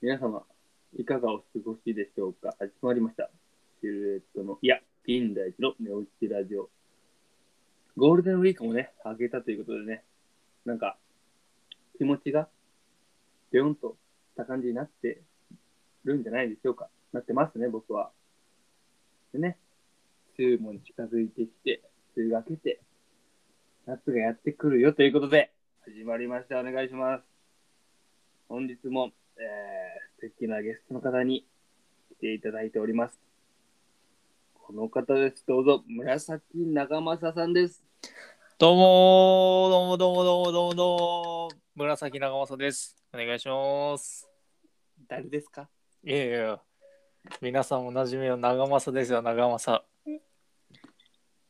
皆様いかがお過ごしでしょうか。始まりましたシルエットのいや金田一の寝落ちラジオ。ゴールデンウィークもね明けたということでね、なんか気持ちがビヨンとした感じになってるんじゃないでしょうか。なってますね、僕は。でね、週も近づいてきて、週が明けて、夏がやってくるよということで、始まりました。お願いします。本日も、素敵なゲストの方に来ていただいております。この方です。どうぞ、紫長政さんです。どうも、紫長政です。お願いします。誰ですか？いやいや、皆さんおなじみの長政ですよ、長政。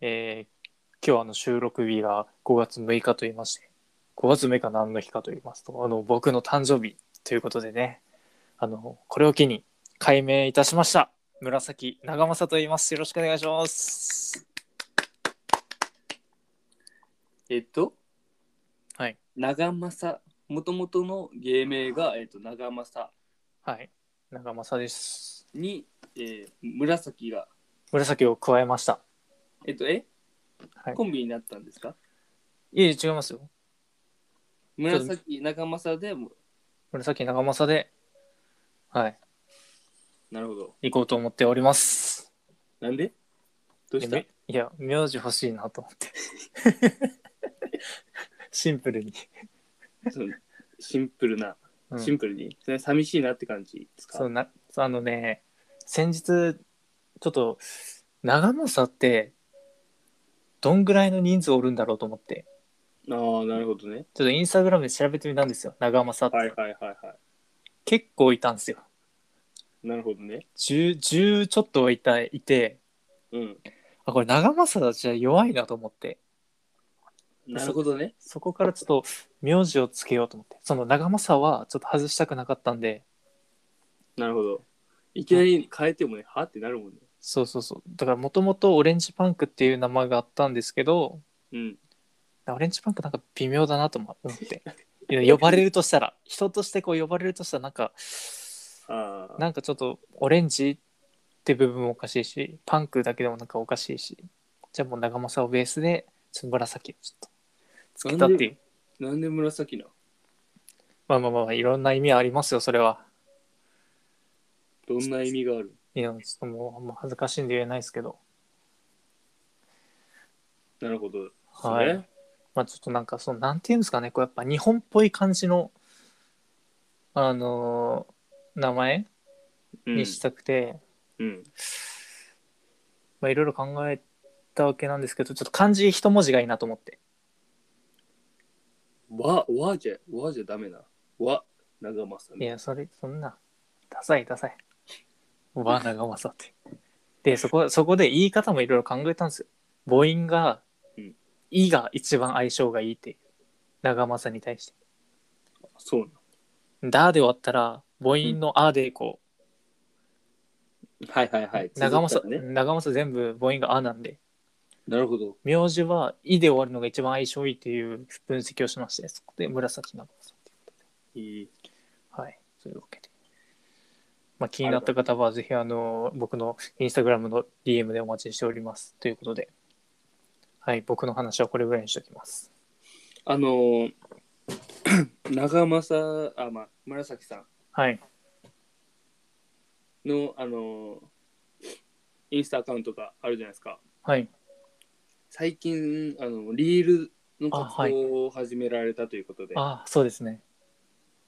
今日収録日が5月6日と言いまして、5月6日何の日かと言いますと、僕の誕生日ということでね、これを機に改名いたしました。紫長政と言います。よろしくお願いします。はい。長政、もともとの芸名が、長政。はい。長政です。に、紫が。紫を加えました。はい、コンビになったんですか？いえ、違いますよ。紫長政でも。紫長政で。はい。なるほど。行こうと思っております。なんで？どうした？いや、名字欲しいなと思って。シンプルに。シンプルに、それ寂しいなって感じですか？そうな、ね、先日ちょっと長政ってどんぐらいの人数おるんだろうと思って、ああなるほどね、ちょっとインスタグラムで調べてみたんですよ、長政って。はいはいはいはい。結構いたんですよ。なるほどね。 10ちょっといて、うん、あ、これ長政だじゃ弱いなと思って。なるほどね。そこからちょっと名字をつけようと思って、その長政はちょっと外したくなかったんで。なるほど。いきなり変えてもね、はってなるもんね。そうそうそう。だからもともとオレンジパンクっていう名前があったんですけど、うん、オレンジパンクなんか微妙だなと思って呼ばれるとしたら、人としてこう呼ばれるとしたら、なんかあ、なんかちょっとオレンジって部分もおかしいし、パンクだけでもなんかおかしいし、じゃあもう長政をベースでちょっと紫をちょっとつけたっていう。なんで紫な？まあいろんな意味ありますよ、それは。どんな意味がある？いや、ちょっともう恥ずかしいんで言えないですけど。なるほど。はい。まあちょっとなんかそのなんていうんですかね、こうやっぱ日本っぽい感じの名前にしたくて、うんうん、まあいろいろ考えたわけなんですけど、ちょっと漢字一文字がいいなと思って。わじゃダメな。わ長政。いや、そんなダサい。わ長政って。で、そこで言い方もいろいろ考えたんですよ。母音が、うん、いが一番相性がいいっていう、長政に対して。そうなの。だで終わったら母音のあでこう。うん、はいはいはい。長政全部母音があなんで。なるほど。名字は「い」で終わるのが一番相性いいっていう分析をしまして、そこで紫長政っていうことで、はい、そういうわけで、まあ、気になった方はぜひ僕のインスタグラムの DM でお待ちしておりますということで、はい、僕の話はこれぐらいにしておきます。長政、まあ、紫さん、はい、のインスタアカウントがあるじゃないですか。はい。最近リールの活動を始められたということで、あ、そうですね、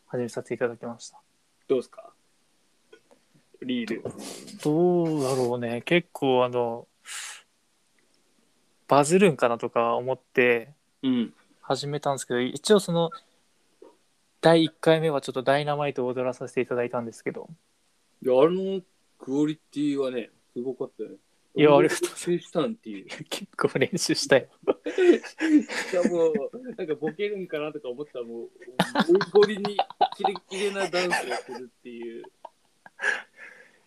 始めさせていただきました。どうですか、リール？どうだろうね。結構バズるんかなとか思って始めたんですけど、うん、一応その第1回目はちょっとダイナマイトを踊らさせていただいたんですけど、いや、クオリティはねすごかったよね。いや、ありがとうございます。結構練習したよ。もうなんかボケるんかなとか思ったら、もうボリボリにキレキレなダンスをするっていう。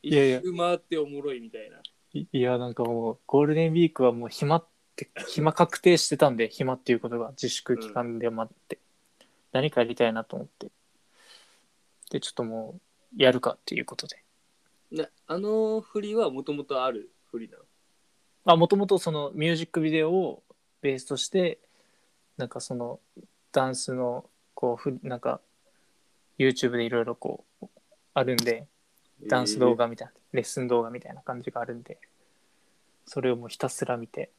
いやいや、一周回っておもろいみたいな。いやなんかもうゴールデンウィークはもう暇確定してたんで、暇っていうことが自粛期間でもあって、何かやりたいなと思って、でちょっともうやるかっていうことで。あの振りはもともとある振りなの？まあもともとそのミュージックビデオをベースとしてなんかそのダンスのこうなんか YouTube でいろいろこうあるんで、ダンス動画みたいな、レッスン動画みたいな感じがあるんで、それをもうひたすら見て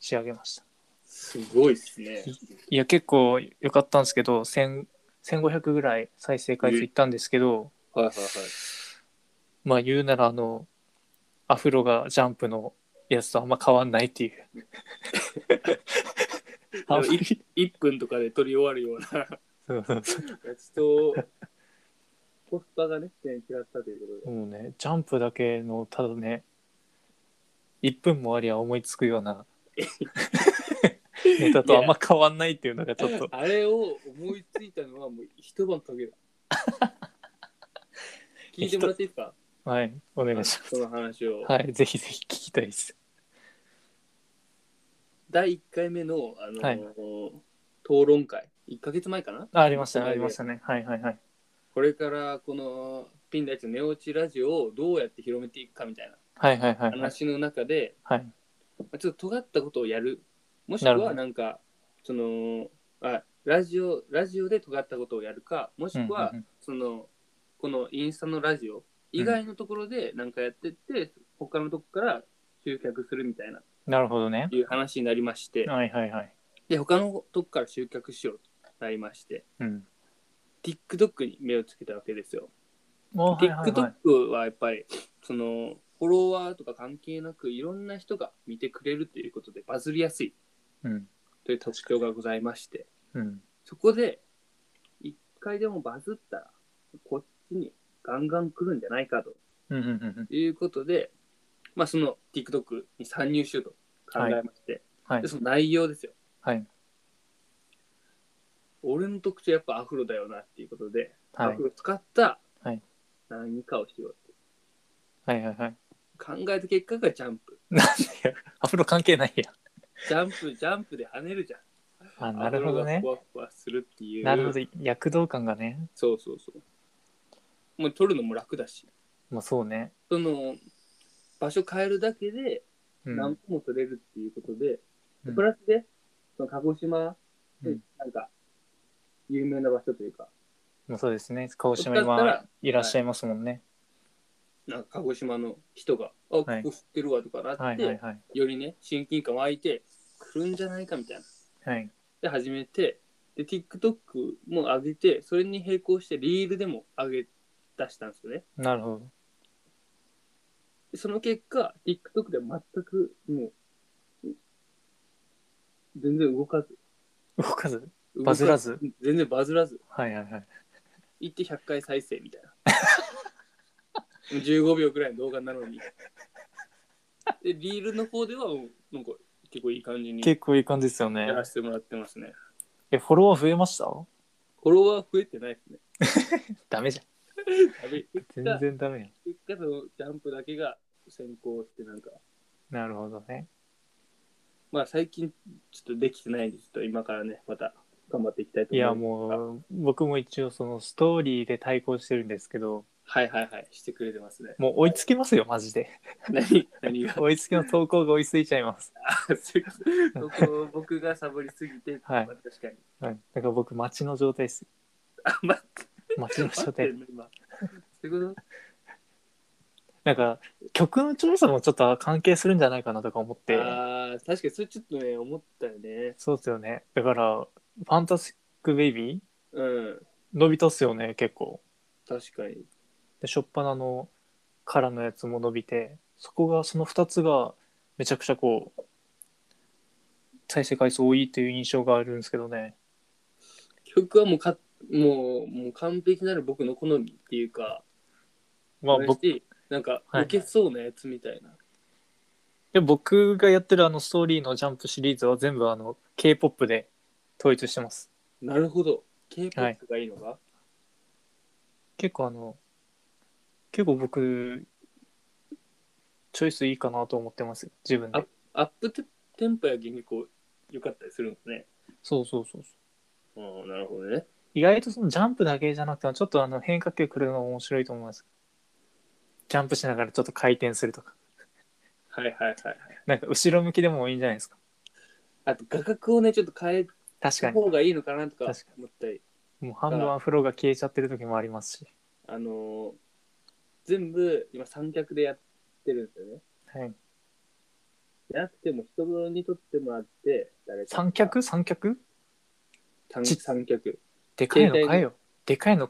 仕上げました。すごいっすね。いや結構良かったんですけど、1500ぐらい再生回数いったんですけど、はいはいはい、まあ言うならあのアフロがジャンプのやつとあんま変わんないっていう1分とかで撮り終わるようなやつとコスパがね嫌ったということで、もうねジャンプだけのただね1分もありゃ思いつくようなネタとあんま変わんないっていうのがちょっとあれを思いついたのはもう一晩かけた聞いてもらっていいですか？はい、お願いします。その話を。はい、ぜひぜひ聞きたいです。第1回目の、はい、討論会、1ヶ月前かな？ありましたね、ありましたね。はいはいはい。これからこのピンダイチの寝落ちラジオをどうやって広めていくかみたいな話の中で、はいはいはいはい、まあ、ちょっと尖ったことをやる。もしくはなんか、そのラジオで尖ったことをやるか、もしくは、うんうんうん、そのこのインスタのラジオ以外のところでなんかやってって、うん、他のとこから集客するみたいな。なるほどね。いう話になりまして、はいはいはい。で他のとこから集客しようとなりまして、うん、TikTok に目をつけたわけですよ。はいはいはい、TikTok はやっぱりそのフォロワーとか関係なくいろんな人が見てくれるということでバズりやすい、うん、という特徴がございまして、うん、そこで一回でもバズったらこっちにガンガン来るんじゃないかと、うんうんうんうん、いうことで、まあ、その TikTok に参入しようと考えまして、はいはい、でその内容ですよ、はい、俺の特徴やっぱアフロだよなっていうことで、はい、アフロ使った何かをしようって、はいはいはい、考えた結果がジャンプ。なんでよ、アフロ関係ないや。ジャンプで跳ねるじゃん。あ、なるほどね。ふわふわするっていう。なるほど、躍動感がね。そうそうそう。もう撮るのも楽だし、まあそうね、その場所変えるだけで何個も撮れるっていうことで、うん、プラスでその鹿児島でなんか有名な場所というか、うん、まあそうですね、鹿児島今いらっしゃいますもんね、はい、なんか鹿児島の人があ、ここ知ってるわとかなって、はいはいはいはい、よりね親近感湧いて来るんじゃないかみたいな、はい、で始めて、で TikTok も上げて、それに並行してリールでも上げて出したんですよね。なるほど。その結果 TikTok では全くもう全然動かずバズらず、全然バズらず、はいはいはい、行って100回再生みたいな15秒くらいの動画なのにでリールの方ではなんか結構いい感じに、結構いい感じですよね、やらせてもらってますね。え、フォロワー増えました？フォロワー増えてないですねダメじゃん全然ダメや。結果そのジャンプだけが先行して、なんか。なるほどね。まあ最近ちょっとできてないんで、ちょっと今からねまた頑張っていきたいと思います。いやもう僕も一応そのストーリーで対抗してるんですけど。はいはいはい、してくれてますね。もう追いつきますよマジで。何が追いつきの投稿が追いついちゃいます。あ、そういうこと。そこ僕がサボりすぎて、はい、確かに。はい。だから僕待ちの状態です。あ、待って。街の書店なんか曲の調査もちょっと関係するんじゃないかなとか思って。あ、確かにそれちょっとね思ったよね。そうですよね。だからファンタスティックベイビー、うん、伸びたっすよね結構。確かに。でしょっぱなのからのやつも伸びて、そこがその2つがめちゃくちゃこう再生回数多いという印象があるんですけどね。曲はもうもう完璧なる僕の好みっていうか、まあ僕なんか受けそうなやつみたいな、はい、で僕がやってるあのストーリーのジャンプシリーズは全部あの K-POP で統一してます。なるほど。 K-POP がいいのか、はい、結構僕チョイスいいかなと思ってます。自分でアップテンポや原曲良かったりするんですね。そうそうそうそう。ああ、なるほどね。意外とそのジャンプだけじゃなくてちょっと変化球くるのが面白いと思います。ジャンプしながらちょっと回転するとか。はいはいはい、はい、なんか後ろ向きでもいいんじゃないですか。あと画角をねちょっと変えた方がいいのかなとか思ったり。もう半分アフロが消えちゃってる時もありますし。全部今三脚でやってるんですよね。はい。じゃなくても人に撮ってもらって誰か。三脚。でかいの買えよ。でかいの。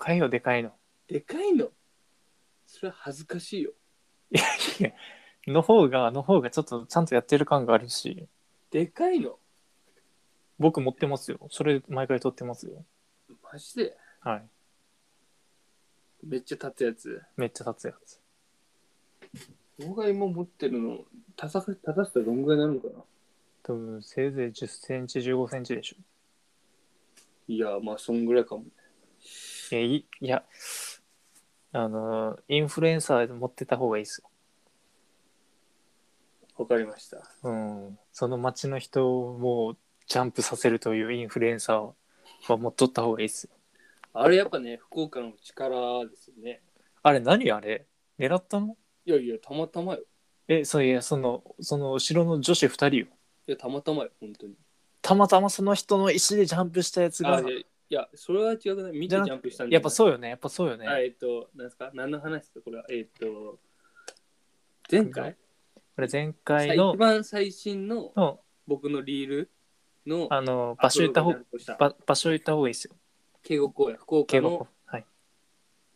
それは恥ずかしいよ。いやいや。の方がちょっとちゃんとやってる感があるし。でかいの。僕持ってますよ。それ毎回撮ってますよ。マジで。はい。めっちゃ立つやつ。僕が今持ってるの立たせたらどんぐらいになるのかな。多分せいぜい10センチ15センチでしょ。いやまあそんぐらいかも。いやインフルエンサーで持ってた方がいいですよ。わかりました。うん。その町の人をもうジャンプさせるというインフルエンサーは持っとった方がいいですよ。あれやっぱね、福岡の力ですよね。あれ何あれ狙ったの？いやいや、たまたまよ。その後ろの女子2人よ。いや、たまたまよ、本当に。たまたまその人の石でジャンプしたやつが。いや、それは違くない。見てジャンプしたんだ。やっぱそうよね。何ですか？何の話ですか？これは。前回の。一番最新の僕のリールの。場所行った方がいいですよ。ケゴ公園、福岡の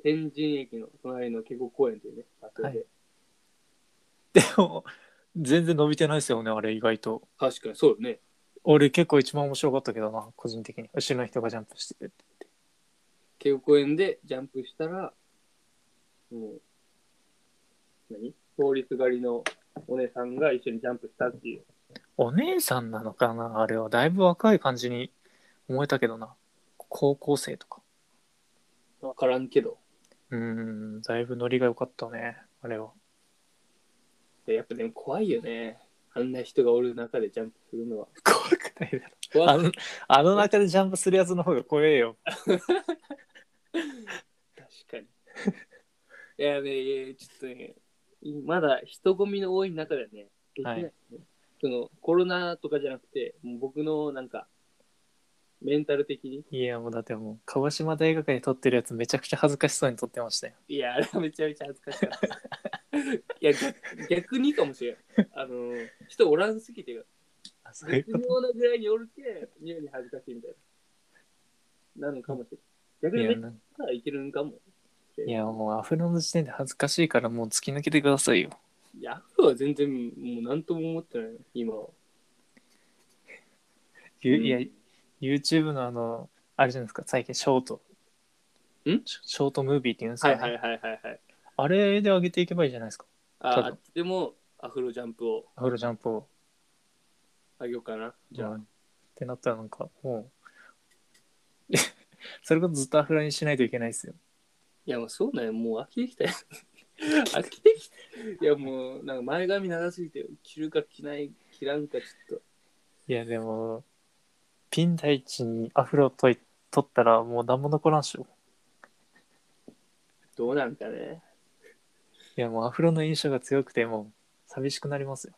天神駅の隣のケゴ公園というね、場所で、はい、でも全然伸びてないですよね、あれ意外と。確かにそうよね。俺結構一番面白かったけどな、個人的に。後ろの人がジャンプしてるって。ケゴ公園でジャンプしたら、もう通りすがりのお姉さんが一緒にジャンプしたっていう。お姉さんなのかな、あれは。だいぶ若い感じに思えたけどな。高校生とか分からんけど、だいぶノリが良かったね、あれは。やっぱでも怖いよね、あんな人がおる中でジャンプするのは。怖くないだろ。あの中でジャンプするやつの方が怖えよ。確かに。いやね、ちょっとね、まだ人混みの多い中でね、できない、はい、そのコロナとかじゃなくて、もう僕のなんかメンタル的に。いやもうだってもう鹿児島大学に撮ってるやつめちゃくちゃ恥ずかしそうに撮ってましたよ。いやあれめちゃめちゃ恥ずかしかった。いや逆にかもしれない。人おらんすぎて、絶妙なぐらいにおるけ妙に恥ずかしいみたいな。なのかもしれない。逆にめっちゃいけるんかも。いやもうアフロの時点で恥ずかしいからもう突き抜けてくださいよ。いやアフロは全然もう何とも思ってない今は。いや。YouTube のあれじゃないですか、最近ショートムービーって言うんですよね。はい。あれで上げていけばいいじゃないですか。あ、でもアフロジャンプを上げようかな、じゃあ、うん、ってなったらなんかもうそれこそずっとアフロにしないといけないですよ。いやもうそうだよ、もう飽きてきたよ。いやもうなんか前髪長すぎて着るか着らんかちょっと。いやでもピン第一にアフロ取ったらもう何も残らんしょ。どうなんかね。いやもうアフロの印象が強くてもう寂しくなりますよ。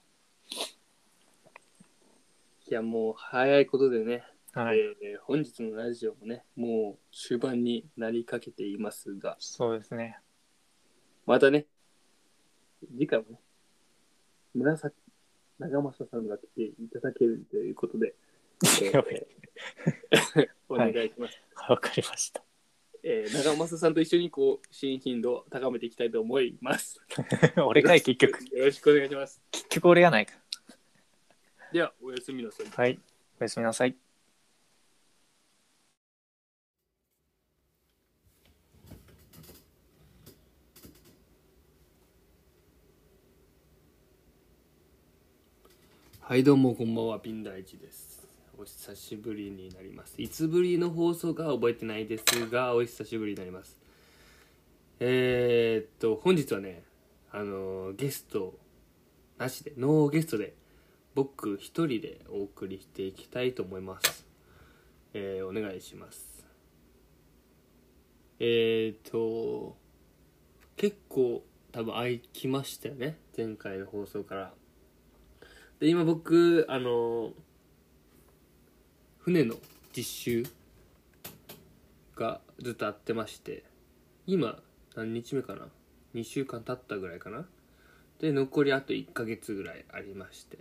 いやもう早いことでね、はい、本日のラジオもねもう終盤になりかけていますが、そうですね、またね次回もね紫長政さんが来ていただけるということでお願いします。はい、わかりました。長政さんと一緒にこう新頻度を高めていきたいと思います。俺かい結局。よろしくお願いします。結局俺やないか。ではおやすみなさい。はい、おやすみなさい。はいどうもこんばんは、ピンダイチです。お久しぶりになります。いつぶりの放送か覚えてないですが、お久しぶりになります。本日はね、ゲストなしで、ノーゲストで、僕一人でお送りしていきたいと思います。お願いします。結構多分空きましたよね、前回の放送から。で、今僕船の実習がずっとあってまして、今何日目かな、2週間経ったぐらいかな。で、残りあと1ヶ月ぐらいありまして、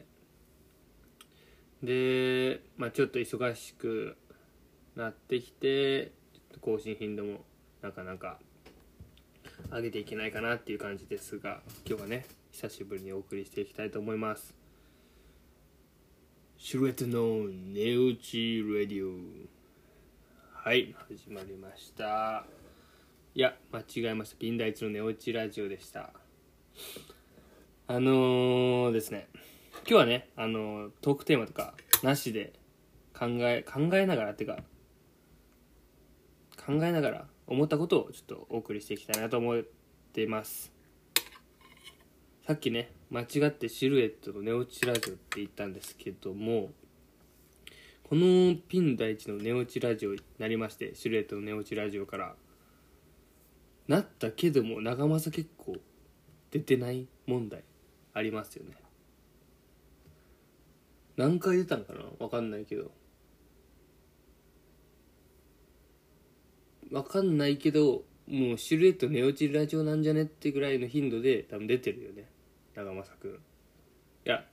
で、まあ、ちょっと忙しくなってきて、ちょっと更新頻度もなかなか上げていけないかなっていう感じですが、今日はね、久しぶりにお送りしていきたいと思います。シルエットの寝打ちレディオ、はい、始まりました。いや、間違えました、ピンダイツの寝落ちラジオでした。ですね、今日はね、トークテーマとかなしで考えながら思ったことをちょっとお送りしていきたいなと思っています。さっきね、間違ってシルエットの寝落ちラジオって言ったんですけども、このピンダイツの寝落ちラジオになりまして、シルエットの寝落ちラジオからなったけども、長政結構出てない問題ありますよね。何回出たんかな、分かんないけどもうシルエット寝落ちラジオなんじゃねってぐらいの頻度で多分出てるよね、長政くん。いや、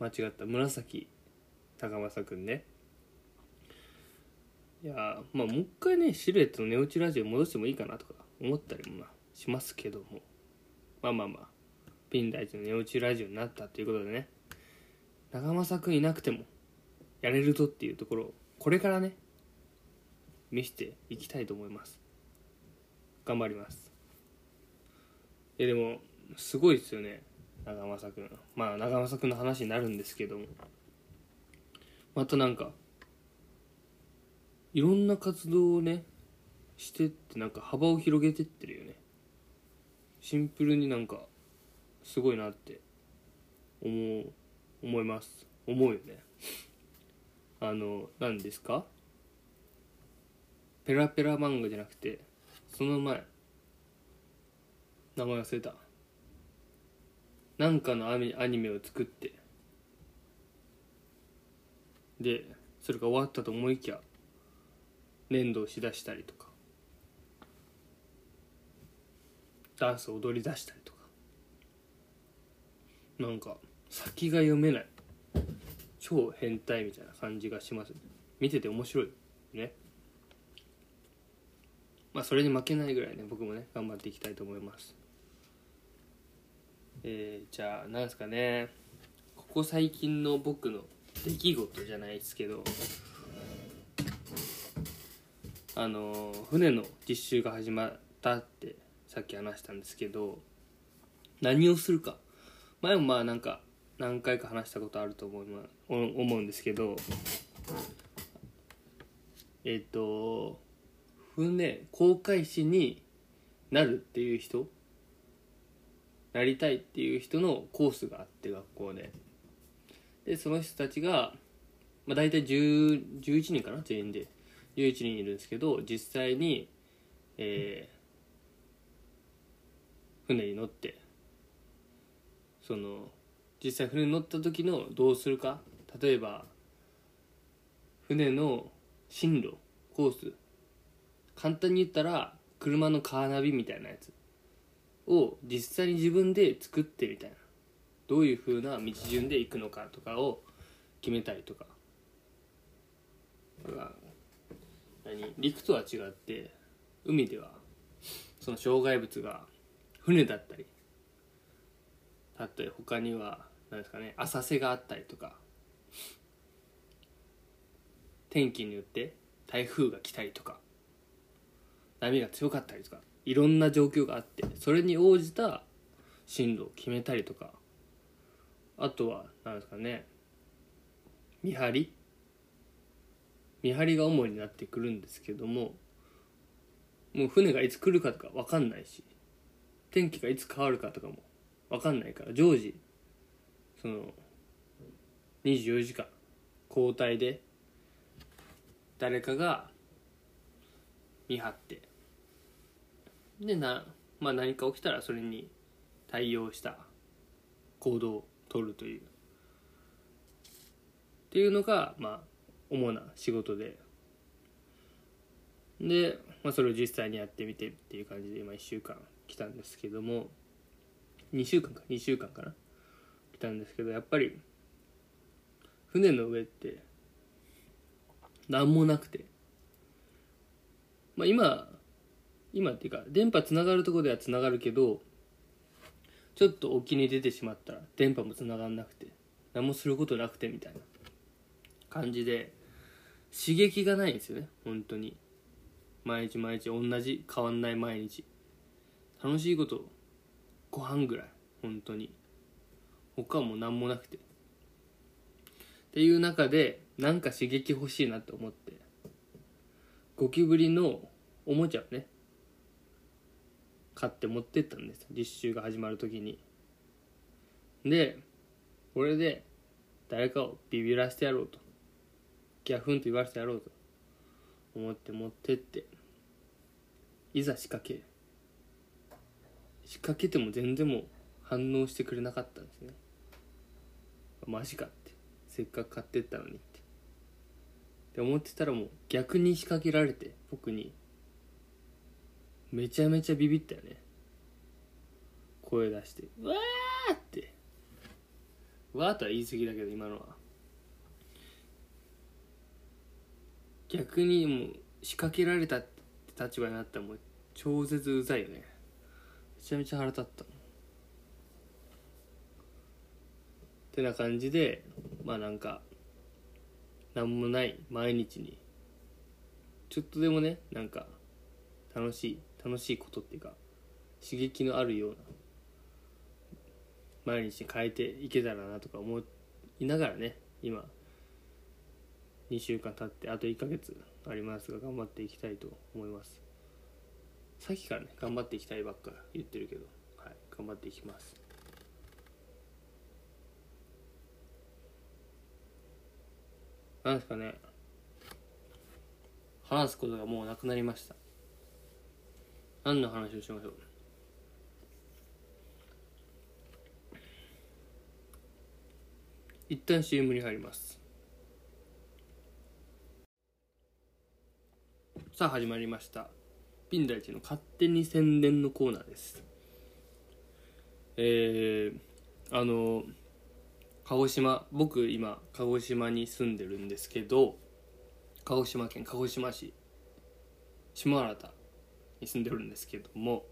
間違った、紫長政くんね。いや、まあもう一回ね、シルエットの寝落ちラジオに戻してもいいかなとか思ったりもしますけども、まあピンダイチの寝落ちラジオになったということでね、長政くんいなくてもやれるぞっていうところをこれからね、見せていきたいと思います。頑張ります。いや、でもすごいですよね、長政くん。まあ長政くんの話になるんですけども、またなんかいろんな活動をねしてって、なんか幅を広げてってるよね。シンプルになんかすごいなって思います。思うよね。何ですか？ペラペラ漫画じゃなくて、その前、名前忘れた。なんかのアニメを作って、でそれが終わったと思いきや粘土をしだしたりとか、ダンスを踊り出したりとか、なんか先が読めない超変態みたいな感じがしますね。見てて面白いね。まあそれに負けないぐらいね、僕もね頑張っていきたいと思います。じゃあ何ですかね、ここ最近の僕の出来事じゃないですけど、船の実習が始まったってさっき話したんですけど、何をするか、前もまあなんか何回か話したことあると思うんですけど、船航海士になるっていう人、なりたいっていう人のコースがあって、学校で、でその人たちが、まあ、大体11人かな、全員で11人いるんですけど、実際に、船に乗って、その実際船に乗った時のどうするか、例えば船の進路コース、簡単に言ったら車のカーナビみたいなやつを実際に自分で作ってみたいな、どういう風な道順で行くのかとかを決めたりとか、陸とは違って海ではその障害物が船だったり、あと他には何ですかね、浅瀬があったりとか、天気によって台風が来たりとか、波が強かったりとか、いろんな状況があって、それに応じた進路を決めたりとか、あとは何ですかね、見張りが主になってくるんですけども、もう船がいつ来るかとか分かんないし、天気がいつ変わるかとかも分かんないから、常時その24時間交代で誰かが見張って、でまあ、何か起きたらそれに対応した行動を取るというっていうのが、まあ、主な仕事で、で、まあ、それを実際にやってみてっていう感じで今1週間来たんですけども、2週間かな来たんですけど、やっぱり船の上って何もなくて、まあ今っていうか電波つながるところではつながるけど、ちょっと沖に出てしまったら電波もつながんなくて、何もすることなくてみたいな感じで、刺激がないんですよね。本当に毎日毎日同じ、変わんない毎日、楽しいことご飯ぐらい、本当に他はもう何もなくてっていう中で、なんか刺激欲しいなと思って、ゴキブリのおもちゃをね買って持ってったんです、実習が始まる時に。でこれで誰かをビビらせてやろうと、ギャフンと言わせてやろうと思って持ってって、いざ仕掛けても全然もう反応してくれなかったんですね。マジかって、せっかく買ってったのにってで思ってたら、もう逆に仕掛けられて、僕にめちゃめちゃビビったよね。声出してわーって、わーとは言い過ぎだけど今のは、逆にもう仕掛けられたって立場になったらもう超絶うざいよね。めちゃめちゃ腹立ったってな感じで、まあなんかなんもない毎日にちょっとでもね、なんか楽しいことっていうか、刺激のあるような毎日に変えていけたらなとか思いながらね、今2週間経ってあと1ヶ月ありますが、頑張っていきたいと思います。さっきからね、頑張っていきたいばっか言ってるけど、はい、頑張っていきます。なんですかね、話すことがもうなくなりました。何の話をしましょう。一旦 CM に入ります。さあ始まりました、ピン大地の勝手に宣伝のコーナーです。鹿児島、僕今鹿児島に住んでるんですけど、鹿児島県鹿児島市下新田に住んでるんですけども、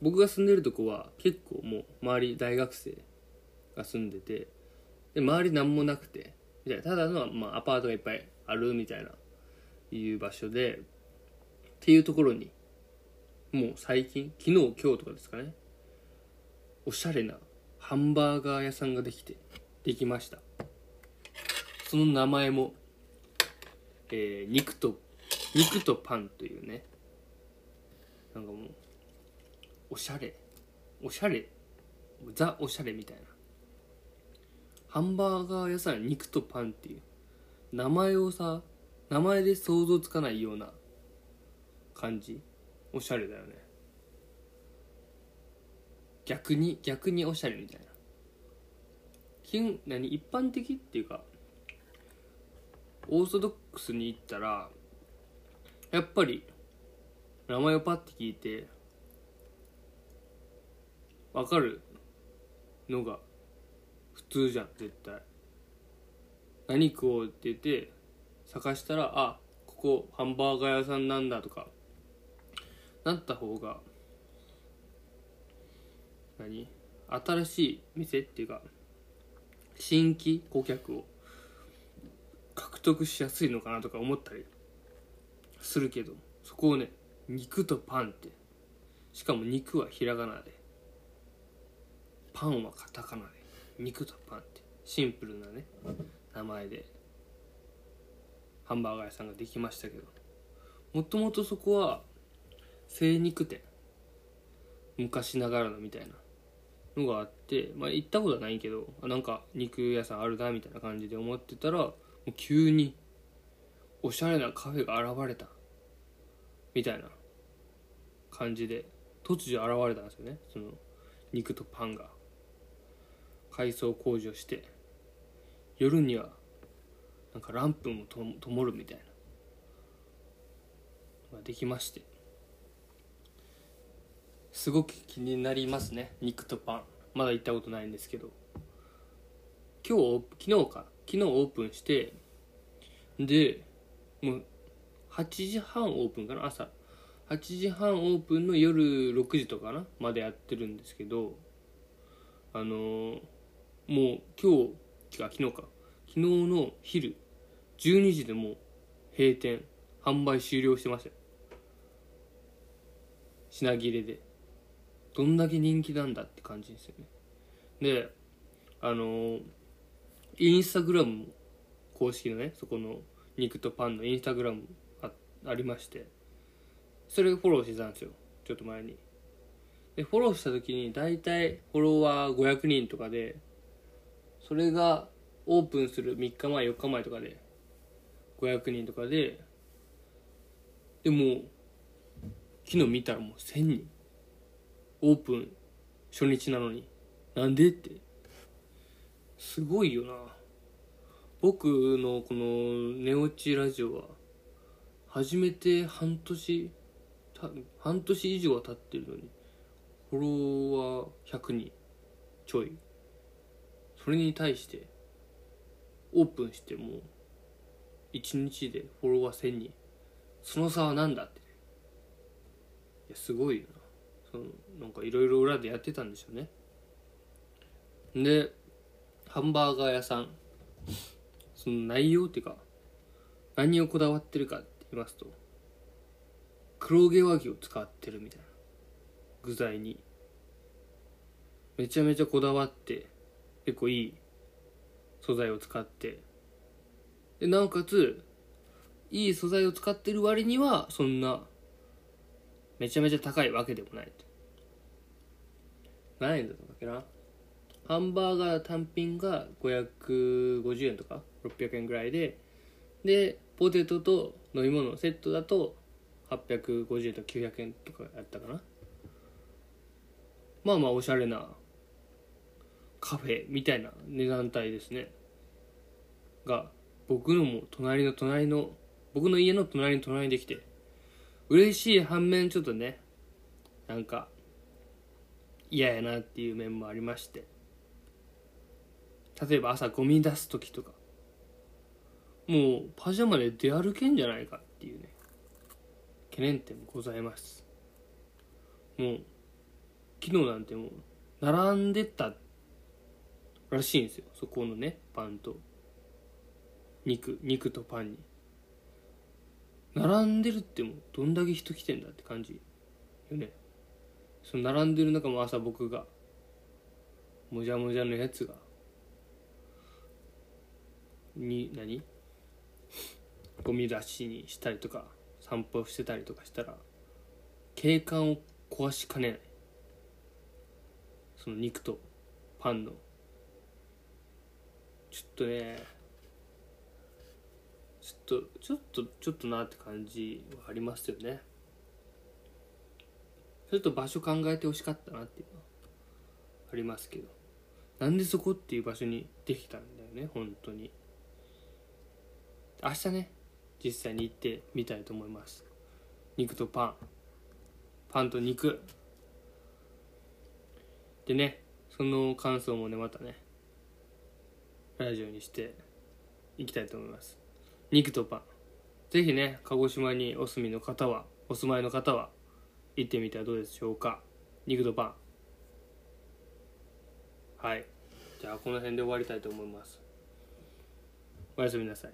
僕が住んでるとこは結構もう周り大学生が住んでて、で周り何もなくてみたいな、ただの、まあ、アパートがいっぱいあるみたいないう場所でっていうところに、もう最近昨日今日とかですかね、おしゃれなハンバーガー屋さんができました。その名前も、肉とパンというね、なんかもうおしゃれザおしゃれみたいな、ハンバーガー屋さん肉とパンっていう名前で想像つかないような感じ、おしゃれだよね。逆におしゃれみたいな、一般的っていうか、オーソドックスに行ったらやっぱり名前をパッて聞いてわかるのが普通じゃん、絶対。何食おうって言って探したら、あ、ここハンバーガー屋さんなんだとかなった方が、新しい店っていうか新規顧客を獲得しやすいのかなとか思ったりするけど、そこをね、肉とパンって、しかも肉はひらがなでパンはカタカナで、肉とパンってシンプルなね名前でハンバーガー屋さんができましたけど、もともとそこは精肉店、昔ながらのみたいなのがあって、まあ行ったことはないけど、なんか肉屋さんあるなみたいな感じで思ってたら、もう急におしゃれなカフェが現れたみたいな感じで突如現れたんですよね。その肉とパンが改装工事をして、夜にはなんかランプも灯るみたいな、できまして、すごく気になりますね。肉とパンまだ行ったことないんですけど、昨日オープンして、でもう8時半オープンかな、朝8時半オープンの夜6時とかなまでやってるんですけど、もう昨日の昼12時でもう閉店、販売終了してましたよ。品切れで。どんだけ人気なんだって感じですよね。で、インスタグラムも公式のね、そこの肉とパンのインスタグラムありまして、それをフォローしてたんですよ、ちょっと前に。でフォローした時に大体フォロワー500人とかで、それがオープンする3日前4日前とかで500人とかで、でも昨日見たらもう1000人、オープン初日なのになんでって、すごいよな。僕のこの寝落ちラジオは初めて半年以上は経ってるのにフォロワー100人ちょい、それに対してオープンしてもう1日でフォロワー1000人、その差はなんだって、ね、いやすごいよな。なんかいろいろ裏でやってたんですよね。でハンバーガー屋さん、その内容っていうか何をこだわってるかって言いますと、黒毛和牛を使ってるみたいな、具材にめちゃめちゃこだわって、結構いい素材を使って、でなおかついい素材を使ってる割にはそんなめちゃめちゃ高いわけでもないと。何円だったっけな、ハンバーガー単品が550円とか600円ぐらいで、でポテトと飲み物セットだと850円とか900円とかやったかな。まあまあおしゃれなカフェみたいな値段帯ですね。が僕のも僕の家の隣に隣できて嬉しい反面、ちょっとねなんか嫌やなっていう面もありまして、例えば朝ゴミ出す時とかもうパジャマで出歩けんじゃないかっていうね懸念点もございます。もう昨日なんてもう並んでったらしいんですよ、そこのねパンと肉とパンに並んでるって、もうどんだけ人来てんだって感じよね。その並んでる中も朝僕がもじゃもじゃのやつがゴミ出しにしたりとか散歩してたりとかしたら景観を壊しかねない、その肉とパンのちょっとなって感じはありますよね。それと場所考えてほしかったなっていうのはありますけど、なんでそこっていう場所にできたんだよね。本当に明日ね実際に行ってみたいと思います。肉とパン、パンと肉でね、その感想もねまたねラジオにしていきたいと思います。肉とパンぜひね鹿児島にお住まいの方は行ってみてはどうでしょうか。肉とパン、はい、じゃあこの辺で終わりたいと思います。おやすみなさい。